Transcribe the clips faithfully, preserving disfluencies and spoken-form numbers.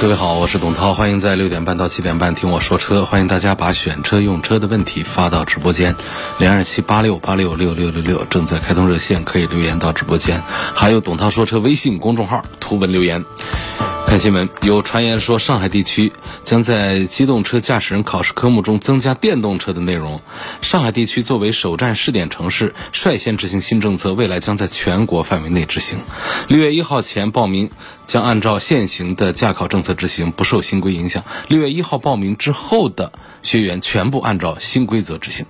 各位好，我是董涛，欢迎在六点半到七点半听我说车，欢迎大家把选车用车的问题发到直播间零二七八六八六六六六六，正在开通热线，可以留言到直播间，还有董涛说车微信公众号图文留言。看新闻，有传言说上海地区将在机动车驾驶人考试科目中增加电动车的内容。上海地区作为首站试点城市，率先执行新政策，未来将在全国范围内执行。六月一号前报名将按照现行的驾考政策执行，不受新规影响。六月一号报名之后的学员全部按照新规则执行。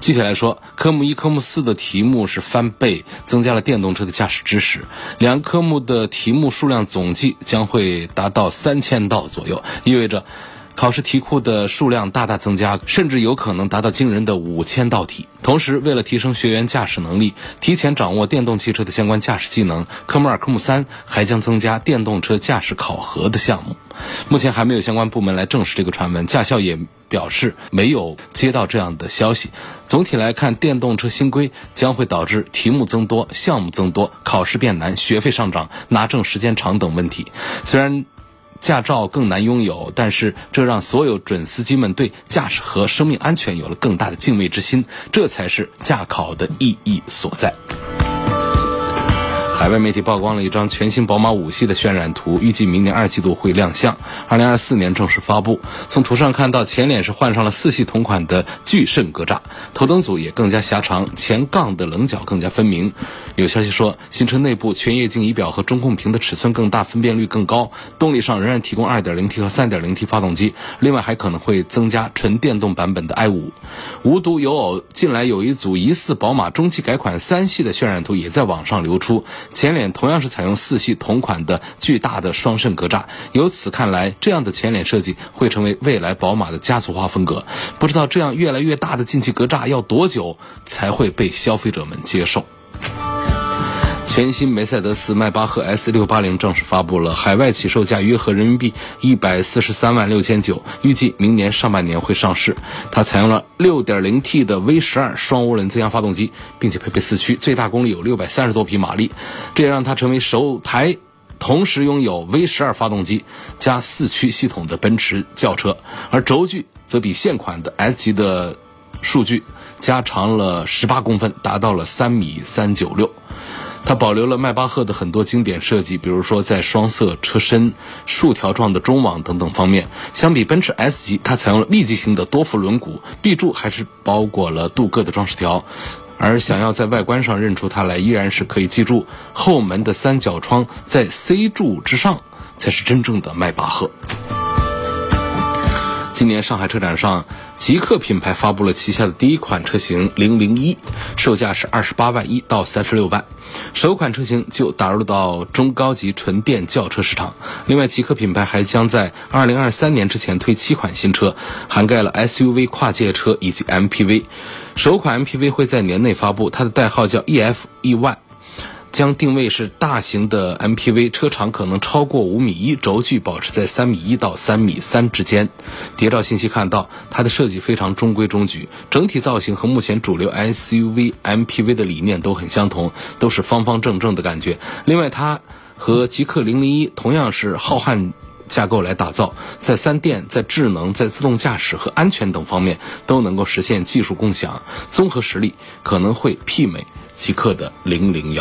具体来说，科目一、科目四的题目是翻倍，增加了电动车的驾驶知识。两科目的题目数量总计将会达到三千道左右，意味着考试题库的数量大大增加，甚至有可能达到惊人的五千道题。同时，为了提升学员驾驶能力，提前掌握电动汽车的相关驾驶技能，科目二、科目三还将增加电动车驾驶考核的项目。目前还没有相关部门来证实这个传闻，驾校也表示没有接到这样的消息。总体来看，电动车新规将会导致题目增多、项目增多、考试变难、学费上涨、拿证时间长等问题。虽然驾照更难拥有，但是这让所有准司机们对驾驶和生命安全有了更大的敬畏之心，这才是驾考的意义所在。海外媒体曝光了一张全新宝马五系的渲染图，预计明年二季度会亮相，二零二四年正式发布。从图上看到，前脸是换上了四系同款的巨肾格栅，头灯组也更加狭长，前杠的棱角更加分明。有消息说，新车内部全液晶仪表和中控屏的尺寸更大，分辨率更高。动力上仍然提供 二点零T 和 三点零T 发动机，另外还可能会增加纯电动版本的 i 五。无独有偶，近来有一组疑似宝马中期改款三系的渲染图也在网上流出，前脸同样是采用四系同款的巨大的双肾格栅，由此看来，这样的前脸设计会成为未来宝马的家族化风格。不知道这样越来越大的进气格栅要多久才会被消费者们接受。全新梅赛德斯迈巴赫 S 六八零 正式发布了，海外起售价约合人民币一百四十三万六千九，预计明年上半年会上市。它采用了 六点零T 的 V 十二 双涡轮增压发动机，并且配备四驱，最大功率有六百三十多匹马力，这也让它成为首台同时拥有 V 十二 发动机加四驱系统的奔驰轿车。而轴距则比现款的 S 级的数据加长了十八公分，达到了三米三九六。它保留了迈巴赫的很多经典设计，比如说在双色车身、竖条状的中网等等方面。相比奔驰 S 级，它采用了立体型的多副轮毂，壁柱还是包裹了镀铬的装饰条。而想要在外观上认出它来，依然是可以记住后门的三角窗在 C 柱之上才是真正的迈巴赫。今年上海车展上，极客品牌发布了旗下的第一款车型零零一，售价是二十八万一到三十六万，首款车型就打入到中高级纯电轿车市场。另外，极客品牌还将在二零二三年之前推七款新车，涵盖了 S U V、 跨界车以及 M P V。 首款 M P V 会在年内发布，它的代号叫 E F 一 将定位是大型的 M P V， 车长可能超过五米一，轴距保持在三米一到三米三之间。谍照信息看到，它的设计非常中规中矩，整体造型和目前主流 S U V、 M P V 的理念都很相同，都是方方正正的感觉。另外，它和极氪零零一同样是浩瀚架构来打造，在三电、在智能、在自动驾驶和安全等方面都能够实现技术共享，综合实力可能会媲美极氪的零零一。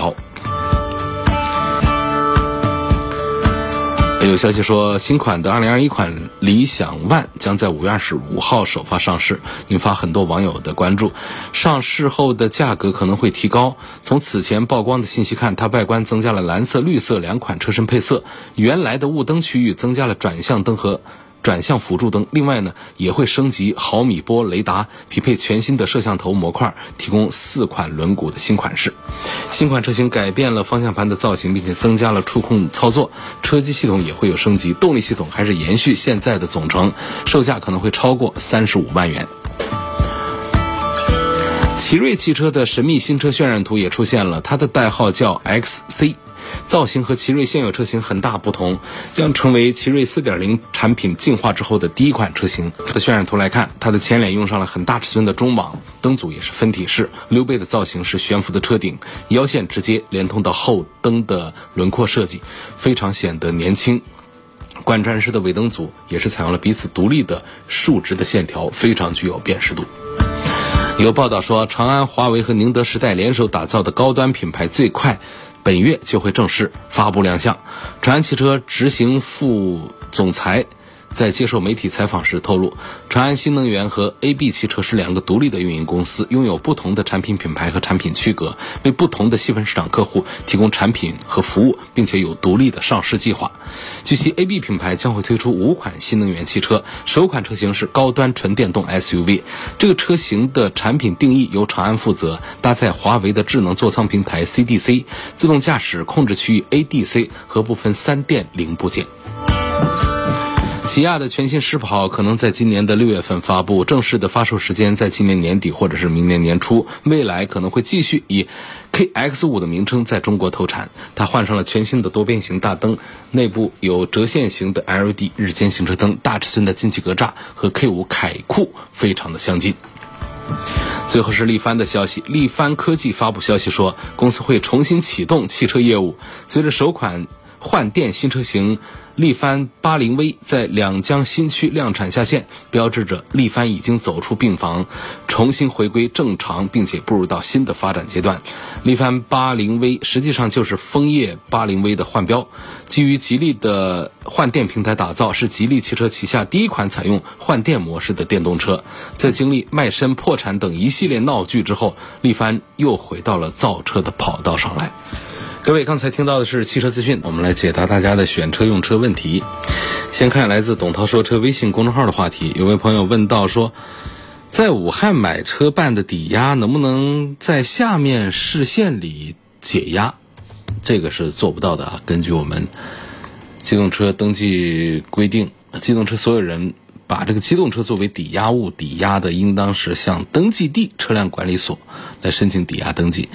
有消息说，新款的二零二一款理想ONE将在五月二十五号首发上市，引发很多网友的关注。上市后的价格可能会提高。从此前曝光的信息看，它外观增加了蓝色、绿色两款车身配色，原来的雾灯区域增加了转向灯和转向辅助灯。另外呢，也会升级毫米波雷达，匹配全新的摄像头模块，提供四款轮毂的新款式。新款车型改变了方向盘的造型，并且增加了触控操作，车机系统也会有升级，动力系统还是延续现在的总成，售价可能会超过三十五万元。奇瑞汽车的神秘新车渲染图也出现了，它的代号叫 X C， 造型和奇瑞现有车型很大不同，将成为奇瑞 四点零 产品进化之后的第一款车型。从渲染图来看，它的前脸用上了很大尺寸的中网，灯组也是分体式，溜背的造型是悬浮的车顶，腰线直接连通到后灯的轮廓设计，非常显得年轻。贯穿式的尾灯组也是采用了彼此独立的竖直的线条，非常具有辨识度。有报道说，长安、华为和宁德时代联手打造的高端品牌最快本月就会正式发布亮相。长安汽车执行副总裁在接受媒体采访时透露，长安新能源和 A B 汽车是两个独立的运营公司，拥有不同的产品品牌和产品区隔，为不同的细分市场客户提供产品和服务，并且有独立的上市计划。据悉 A B 品牌将会推出五款新能源汽车，首款车型是高端纯电动 S U V， 这个车型的产品定义由长安负责，搭载华为的智能座舱平台 C D C、 自动驾驶控制区域 A D C 和部分三电零部件。起亚的全新狮跑可能在今年的六月份发布，正式的发售时间在今年年底或者是明年年初，未来可能会继续以 K X 五 的名称在中国投产。它换上了全新的多边形大灯，内部有折线型的 L E D 日间行车灯，大尺寸的进气格栅和 K 五 凯酷非常的相近。最后是力帆的消息，力帆科技发布消息说，公司会重新启动汽车业务，随着首款换电新车型力帆 八零 V 在两江新区量产下线，标志着力帆已经走出病房，重新回归正常，并且步入到新的发展阶段。力帆 八零 V 实际上就是枫叶 八零 V 的换标，基于吉利的换电平台打造，是吉利汽车旗下第一款采用换电模式的电动车。在经历卖身、破产等一系列闹剧之后，力帆又回到了造车的跑道上来。各位，刚才听到的是汽车资讯，我们来解答大家的选车用车问题。先看来自董涛说车微信公众号的话题，有位朋友问到说，在武汉买车办的抵押能不能在下面市县里解押？这个是做不到的啊，根据我们机动车登记规定，机动车所有人把这个机动车作为抵押物抵押的，应当是向登记地车辆管理所来申请抵押登记，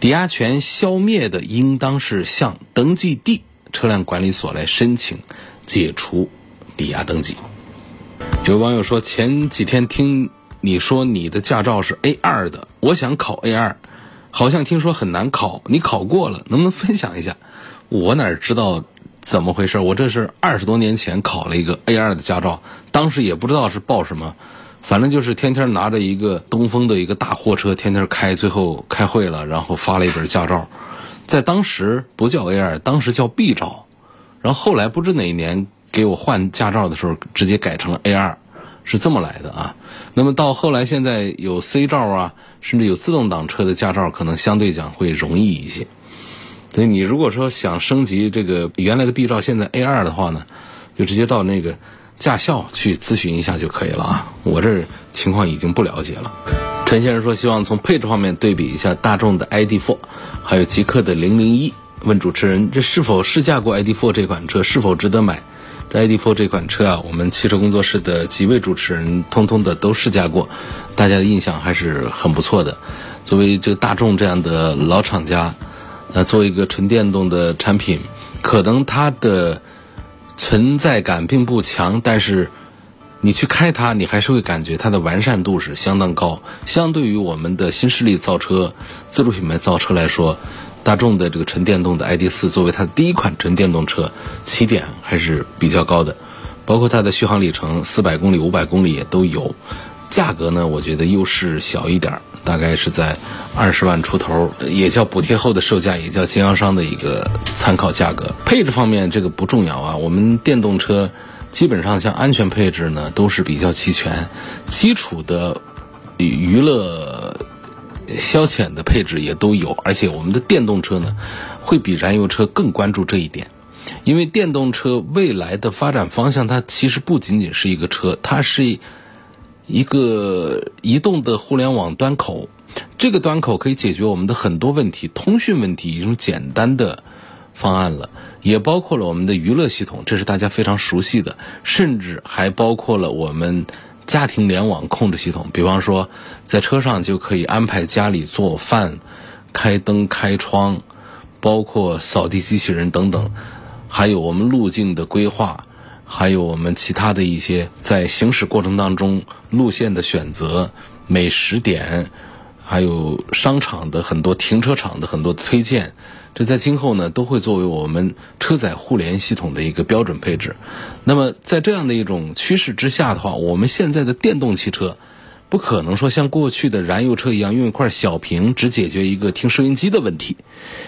抵押权消灭的应当是向登记地车辆管理所来申请解除抵押登记。有网友说，前几天听你说你的驾照是 A 二 的，我想考 A 二， 好像听说很难考，你考过了，能不能分享一下？我哪知道怎么回事，我这是二十多年前考了一个 A 二 的驾照，当时也不知道是报什么，反正就是天天拿着一个东风的一个大货车天天开，最后开会了，然后发了一本驾照，在当时不叫 A 二， 当时叫 B 照，然后后来不知哪一年给我换驾照的时候直接改成了 A 二， 是这么来的啊。那么到后来现在有 C 照啊，甚至有自动挡车的驾照，可能相对讲会容易一些。所以你如果说想升级这个原来的 B 照现在 A 二 的话呢，就直接到那个驾校去咨询一下就可以了啊，我这情况已经不了解了。陈先生说，希望从配置方面对比一下大众的 I D 四 还有极氪的零零一，问主持人这是否试驾过 I D 四 这款车，是否值得买？这 I D 四 这款车啊，我们汽车工作室的几位主持人通通的都试驾过，大家的印象还是很不错的。作为这大众这样的老厂家，那做一个纯电动的产品，可能它的存在感并不强，但是你去开它，你还是会感觉它的完善度是相当高。相对于我们的新势力造车、自主品牌造车来说，大众的这个纯电动的 I D 四 作为它的第一款纯电动车，起点还是比较高的，包括它的续航里程四百公里、五百公里也都有。价格呢，我觉得优势小一点，大概是在二十万出头，也叫补贴后的售价，也叫经销商的一个参考价格。配置方面这个不重要啊，我们电动车基本上像安全配置呢都是比较齐全，基础的娱乐消遣的配置也都有，而且我们的电动车呢会比燃油车更关注这一点。因为电动车未来的发展方向，它其实不仅仅是一个车，它是一个移动的互联网端口。这个端口可以解决我们的很多问题，通讯问题已经简单的方案了，也包括了我们的娱乐系统，这是大家非常熟悉的，甚至还包括了我们家庭联网控制系统，比方说在车上就可以安排家里做饭、开灯、开窗，包括扫地机器人等等，还有我们路径的规划，还有我们其他的一些在行驶过程当中路线的选择、美食点，还有商场的很多、停车场的很多推荐，这在今后呢都会作为我们车载互联系统的一个标准配置。那么在这样的一种趋势之下的话，我们现在的电动汽车不可能说像过去的燃油车一样用一块小屏只解决一个听收音机的问题，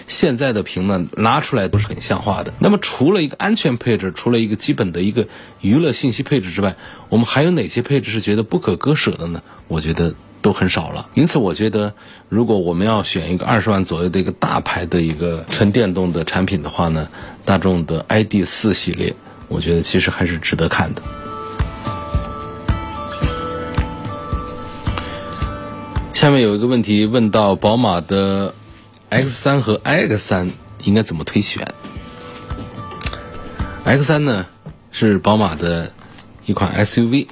现在的屏呢拿出来都是很像话的。那么除了一个安全配置，除了一个基本的一个娱乐信息配置之外，我们还有哪些配置是觉得不可割舍的呢？我觉得都很少了。因此我觉得如果我们要选一个二十万左右的一个大牌的一个纯电动的产品的话呢，大众的 I D 四 系列我觉得其实还是值得看的。下面有一个问题问到宝马的 X 三 和 I X 三 应该怎么推选。 X 三 呢是宝马的一款 S U V，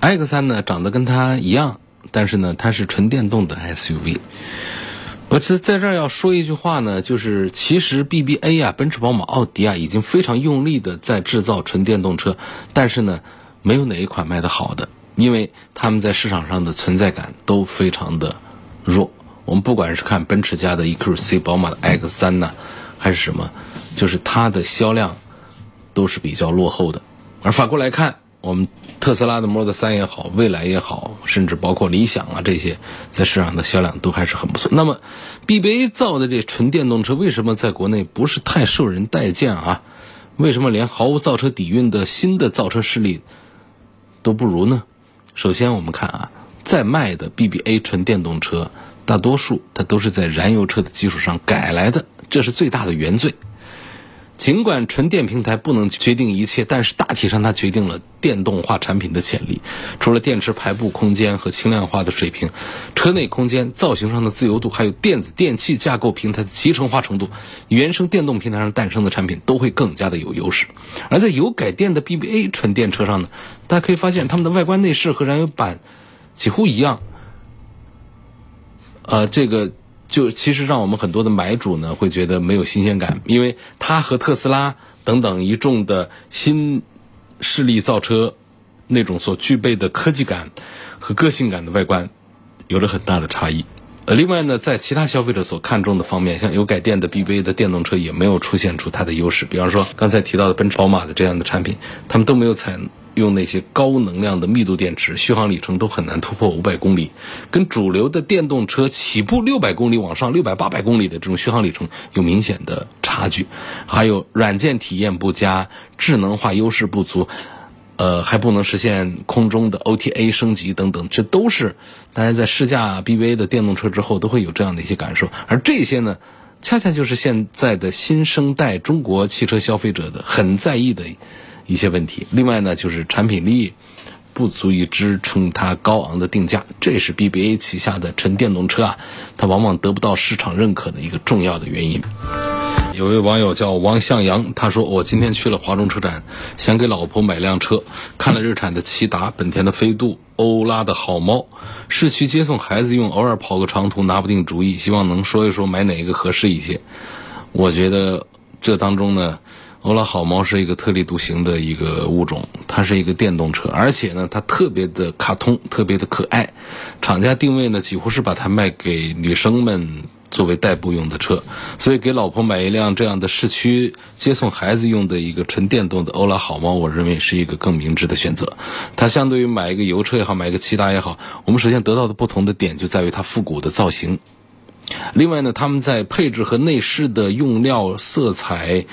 I X 三 呢长得跟它一样，但是呢它是纯电动的 S U V。 我在这儿要说一句话呢，就是其实 B B A 啊，奔驰宝马奥迪啊已经非常用力的在制造纯电动车，但是呢没有哪一款卖得好的，因为他们在市场上的存在感都非常的弱。我们不管是看奔驰家的 E Q C， 宝马的 X 三 呢还是什么，就是它的销量都是比较落后的。而反过来看我们特斯拉的 Model 三 也好，蔚来也好，甚至包括理想啊，这些在市场的销量都还是很不错。那么 B B A 造的这纯电动车为什么在国内不是太受人待见啊？为什么连毫无造车底蕴的新的造车势力都不如呢？首先我们看啊，在卖的 B B A 纯电动车大多数它都是在燃油车的基础上改来的，这是最大的原罪。尽管纯电平台不能决定一切，但是大体上它决定了电动化产品的潜力。除了电池排布空间和轻量化的水平，车内空间、造型上的自由度，还有电子电器架构平台的集成化程度，原生电动平台上诞生的产品都会更加的有优势。而在有改电的 B B A 纯电车上呢，大家可以发现它们的外观内饰和燃油版几乎一样。呃，这个就其实让我们很多的买主呢会觉得没有新鲜感，因为它和特斯拉等等一众的新势力造车那种所具备的科技感和个性感的外观有了很大的差异。呃，另外呢，在其他消费者所看重的方面，像有改电的 B B A 的电动车也没有出现出它的优势。比方说刚才提到的奔驰、宝马的这样的产品，他们都没有采用那些高能量的密度电池，续航里程都很难突破五百公里，跟主流的电动车起步六百公里往上六百八百公里的这种续航里程有明显的差距。还有软件体验不佳，智能化优势不足，呃，还不能实现空中的 O T A 升级等等，这都是大家在试驾 B B A 的电动车之后都会有这样的一些感受。而这些呢恰恰就是现在的新生代中国汽车消费者的很在意的一些问题。另外呢，就是产品力不足以支撑它高昂的定价，这是 B B A 旗下的纯电动车啊，它往往得不到市场认可的一个重要的原因。有位网友叫王向阳，他说我今天去了华中车展，想给老婆买辆车，看了日产的骐达、本田的飞度、欧拉的好猫，市区接送孩子用，偶尔跑个长途，拿不定主意，希望能说一说买哪一个合适一些。我觉得这当中呢，欧拉好猫是一个特立独行的一个物种，它是一个电动车，而且呢它特别的卡通，特别的可爱。厂家定位呢几乎是把它卖给女生们作为代步用的车，所以给老婆买一辆这样的市区接送孩子用的一个纯电动的欧拉好猫，我认为是一个更明智的选择。它相对于买一个油车也好，买一个骐达也好，我们首先得到的不同的点就在于它复古的造型。另外呢，他们在配置和内饰的用料、色彩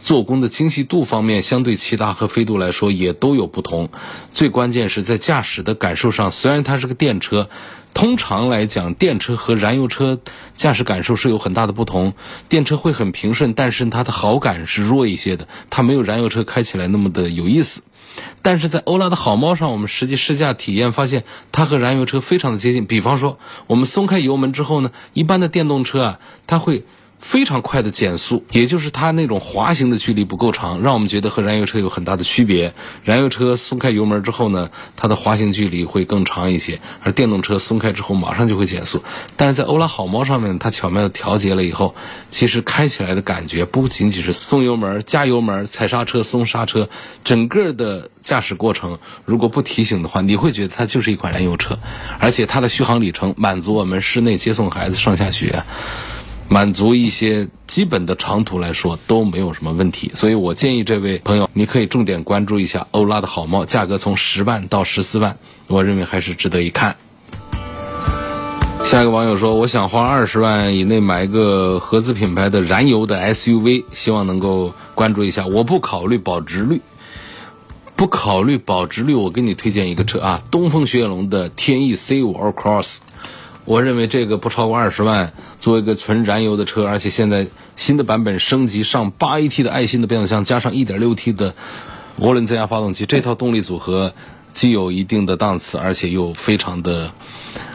做工的精细度方面，相对骐达和飞度来说也都有不同。最关键是在驾驶的感受上，虽然它是个电车，通常来讲电车和燃油车驾驶感受是有很大的不同，电车会很平顺，但是它的好感是弱一些的，它没有燃油车开起来那么的有意思。但是在欧拉的好猫上，我们实际试驾体验发现，它和燃油车非常的接近。比方说我们松开油门之后呢，一般的电动车啊，它会非常快的减速，也就是它那种滑行的距离不够长，让我们觉得和燃油车有很大的区别。燃油车松开油门之后呢，它的滑行距离会更长一些，而电动车松开之后马上就会减速。但是在欧拉好猫上面，它巧妙的调节了以后，其实开起来的感觉不仅仅是松油门、加油门、踩刹车、松刹车，整个的驾驶过程如果不提醒的话，你会觉得它就是一款燃油车。而且它的续航里程满足我们室内接送孩子上下学，满足一些基本的长途来说都没有什么问题。所以我建议这位朋友，你可以重点关注一下欧拉的好猫，价格从十万到十四万，我认为还是值得一看。下一个网友说，我想花二十万以内买一个合资品牌的燃油的 S U V， 希望能够关注一下。我不考虑保值率，不考虑保值率，我给你推荐一个车啊，东风雪铁龙的天翼 C 五 Cross。我认为这个不超过二十万，作为一个纯燃油的车，而且现在新的版本升级上 八 A T 的爱信的变速箱，加上 一点六 T 的涡轮增压发动机，这套动力组合既有一定的档次，而且又非常的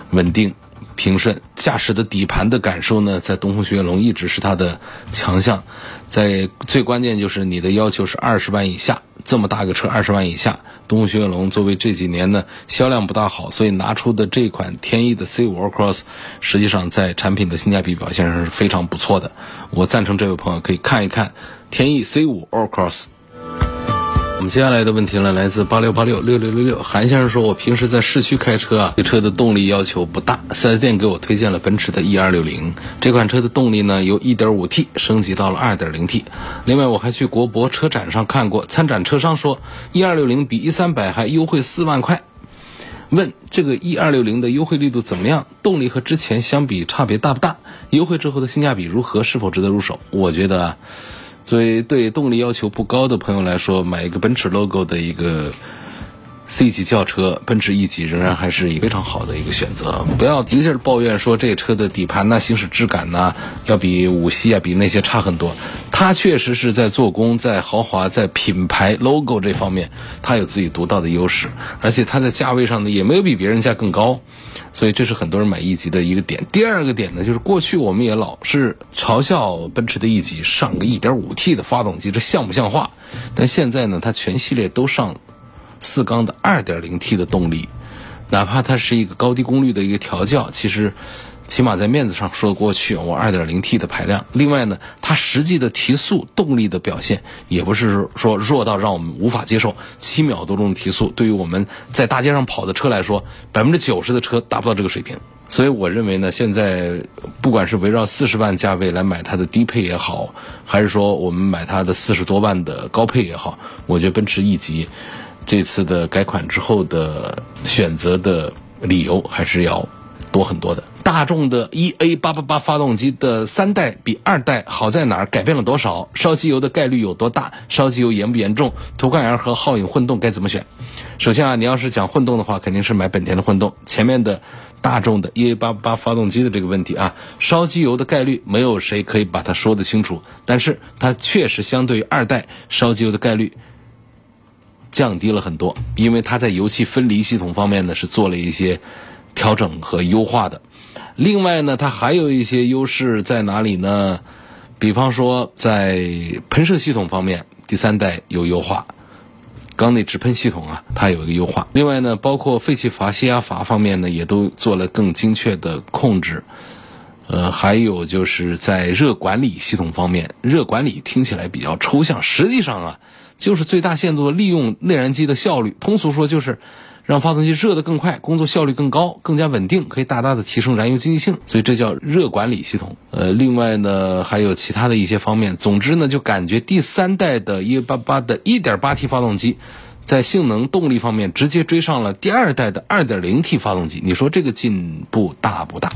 稳定平顺。驾驶的底盘的感受呢，在东风雪铁龙一直是它的强项。在最关键就是你的要求是二十万以下，这么大个车二十万以下，东风雪铁龙作为这几年呢销量不大好，所以拿出的这款天翼的 C 五 Cross 实际上在产品的性价比表现上是非常不错的。我赞成这位朋友可以看一看天翼 C 五 Cross。 我们接下来的问题呢，来自八六八六 六六六六，韩先生说，我平时在市区开车啊，对车的动力要求不大， 四 S 店给我推荐了奔驰的 E 二六零， 这款车的动力呢由 一点五 T 升级到了 二点零 T。 另外我还去国博车展上看过，参展车商说 E 二六零 比 E 三百 还优惠四万块，问这个 E 二六零 的优惠力度怎么样，动力和之前相比差别大不大，优惠之后的性价比如何，是否值得入手。我觉得啊，所以对动力要求不高的朋友来说，买一个奔驰 logo 的一个 C 级轿车，奔驰 E 级仍然还是一个非常好的一个选择。不要一个劲儿抱怨说这车的底盘呐、啊、行驶质感呐、啊，要比五系啊、比那些差很多。它确实是在做工、在豪华、在品牌 logo 这方面，它有自己独到的优势，而且它在价位上呢也没有比别人价更高。所以这是很多人买 E 级的一个点。第二个点呢，就是过去我们也老是嘲笑奔驰的 E 级上个 一点五 T 的发动机，这像不像话？但现在呢，它全系列都上四缸的 二点零 T 的动力，哪怕它是一个高低功率的一个调教，其实起码在面子上说得过去，我 二点零 T 的排量。另外呢，它实际的提速动力的表现也不是说弱到让我们无法接受，七秒多钟的提速对于我们在大街上跑的车来说， 百分之九十 的车达不到这个水平。所以我认为呢，现在不管是围绕四十万价位来买它的低配也好，还是说我们买它的四十多万的高配也好，我觉得奔驰 E 级这次的改款之后的选择的理由还是要多很多的。大众的 E A 八八八 发动机的三代比二代好在哪儿？改变了多少？烧机油的概率有多大？烧机油严不严重？途观 L 和皓影混动该怎么选？首先啊，你要是讲混动的话，肯定是买本田的混动。前面的大众的 E A 八八八 发动机的这个问题啊，烧机油的概率没有谁可以把它说得清楚，但是它确实相对于二代烧机油的概率降低了很多，因为它在油气分离系统方面呢是做了一些调整和优化的。另外呢，它还有一些优势在哪里呢？比方说在喷射系统方面，第三代有优化，缸内直喷系统啊，它有一个优化。另外呢，包括废气阀、泄压阀方面呢，也都做了更精确的控制。呃，还有就是在热管理系统方面，热管理听起来比较抽象，实际上啊，就是最大限度的利用内燃机的效率，通俗说就是让发动机热得更快，工作效率更高，更加稳定，可以大大的提升燃油经济性，所以这叫热管理系统。呃，另外呢，还有其他的一些方面。总之呢，就感觉第三代的E A 八八八的 一点八 T 发动机在性能动力方面直接追上了第二代的 二点零 T 发动机，你说这个进步大不大？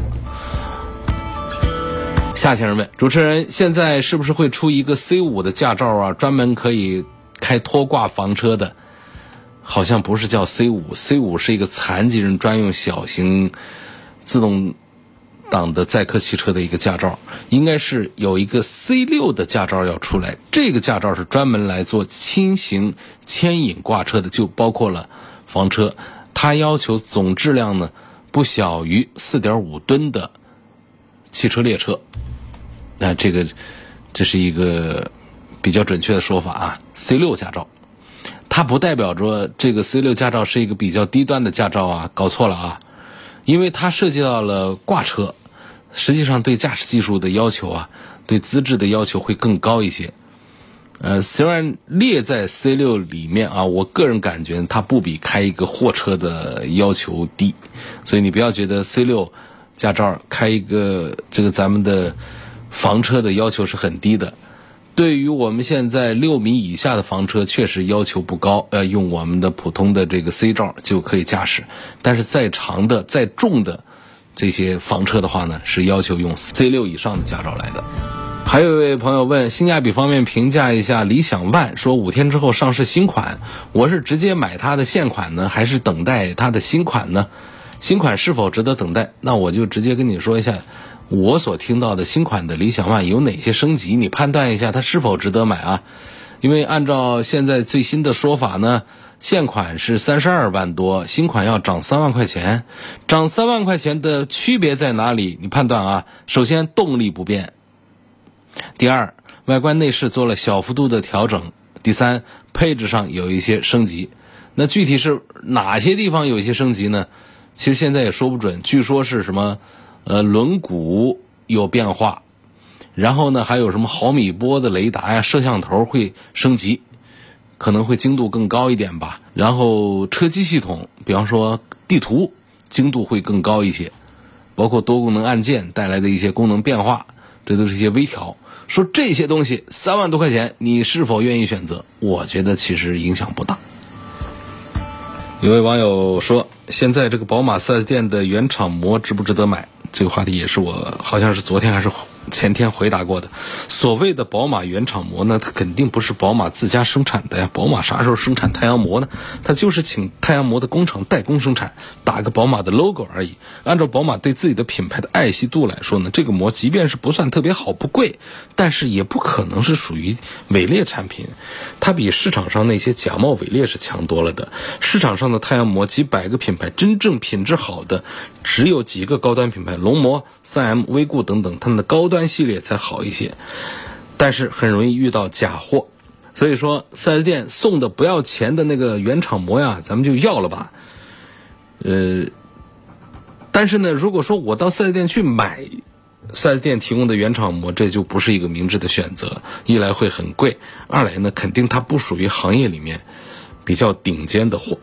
夏先生问主持人，现在是不是会出一个 C 五 的驾照啊，专门可以开拖挂房车的？好像不是叫 C 五 C 五 是一个残疾人专用小型自动党的载客汽车的一个驾照，应该是有一个 C 六 的驾照要出来，这个驾照是专门来做轻型牵引挂车的，就包括了房车，它要求总质量呢不小于 四点五吨的汽车列车。那这个这是一个比较准确的说法啊 ,C 六 驾照。它不代表着这个 C 六 驾照是一个比较低端的驾照啊，搞错了啊，因为它涉及到了挂车，实际上对驾驶技术的要求啊，对资质的要求会更高一些。呃，虽然列在 C 六 里面啊，我个人感觉它不比开一个货车的要求低，所以你不要觉得 C 六 驾照开一个这个咱们的房车的要求是很低的。对于我们现在六米以下的房车确实要求不高，呃，用我们的普通的这个 C 照就可以驾驶，但是再长的再重的这些房车的话呢，是要求用 C 六 以上的驾照来的。还有一位朋友问性价比方面评价一下理想ONE，说五天之后上市新款，我是直接买它的现款呢，还是等待它的新款呢？新款是否值得等待？那我就直接跟你说一下我所听到的新款的理想ONE有哪些升级，你判断一下它是否值得买啊？因为按照现在最新的说法呢，现款是三十二万多，新款要涨三万块钱，涨三万块钱的区别在哪里？你判断啊，首先动力不变，第二外观内饰做了小幅度的调整，第三配置上有一些升级。那具体是哪些地方有一些升级呢？其实现在也说不准，据说是什么呃，轮毂有变化，然后呢，还有什么毫米波的雷达呀，摄像头会升级，可能会精度更高一点吧。然后车机系统，比方说地图精度会更高一些，包括多功能按键带来的一些功能变化，这都是一些微调。说这些东西三万多块钱，你是否愿意选择？我觉得其实影响不大。有位网友说，现在这个宝马 四 S 店的原厂膜值不值得买？这个话题也是我好像是昨天还是前天回答过的。所谓的宝马原厂膜呢，它肯定不是宝马自家生产的呀。宝马啥时候生产太阳膜呢？它就是请太阳膜的工厂代工生产，打个宝马的 logo 而已。按照宝马对自己的品牌的爱惜度来说呢，这个膜即便是不算特别好，不贵，但是也不可能是属于伪劣产品。它比市场上那些假冒伪劣是强多了的。市场上的太阳膜几百个品牌，真正品质好的只有几个高端品牌，龙膜、三 M、威固等等，他们的高端系列才好一些，但是很容易遇到假货。所以说 四 S 店送的不要钱的那个原厂膜呀，咱们就要了吧。呃，但是呢，如果说我到 四 S 店去买 四 S 店提供的原厂膜，这就不是一个明智的选择。一来会很贵，二来呢，肯定它不属于行业里面比较顶尖的货。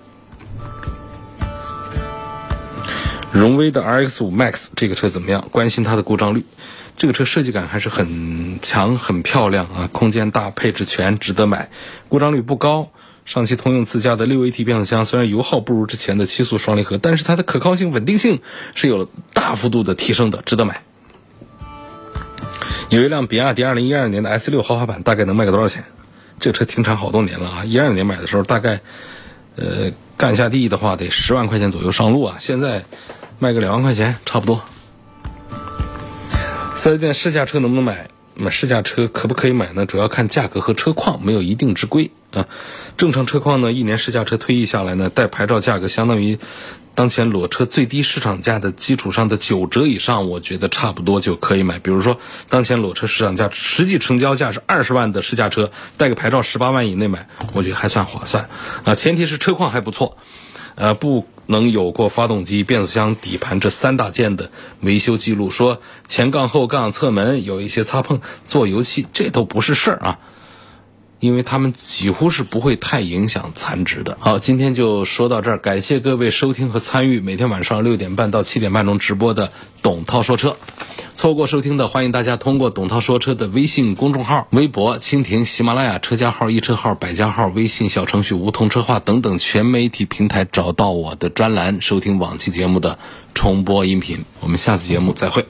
荣威的 R X 五 Max 这个车怎么样？关心它的故障率。这个车设计感还是很强，很漂亮啊，空间大，配置全，值得买。故障率不高，上汽通用自家的 六 A T 变速箱虽然油耗不如之前的七速双离合，但是它的可靠性、稳定性是有了大幅度的提升的，值得买。有一辆比亚迪二零一二年的 S 六 豪华版，大概能卖个多少钱？这个车停产好多年了啊，一二年买的时候大概呃干下地的话得十万块钱左右上路啊，现在卖个两万块钱差不多。四 S 店试驾车能不能买？买试驾车可不可以买呢？主要看价格和车况，没有一定之规啊。正常车况呢，一年试驾车推议下来呢，带牌照价格相当于当前裸车最低市场价的基础上的九折以上，我觉得差不多就可以买。比如说，当前裸车市场价实际成交价是二十万的试驾车，带个牌照十八万以内买，我觉得还算划算啊。前提是车况还不错，呃、啊，不能有过发动机、变速箱、底盘这三大件的维修记录，说前杠、后杠、侧门有一些擦碰、做油漆，这都不是事儿啊。因为他们几乎是不会太影响残值的。好，今天就说到这儿，感谢各位收听和参与每天晚上六点半到七点半钟直播的董涛说车。错过收听的，欢迎大家通过董涛说车的微信公众号、微博、蜻蜓、喜马拉雅、车家号、易车号、百家号、微信小程序梧桐车话等等全媒体平台找到我的专栏，收听往期节目的重播音频。我们下次节目再会。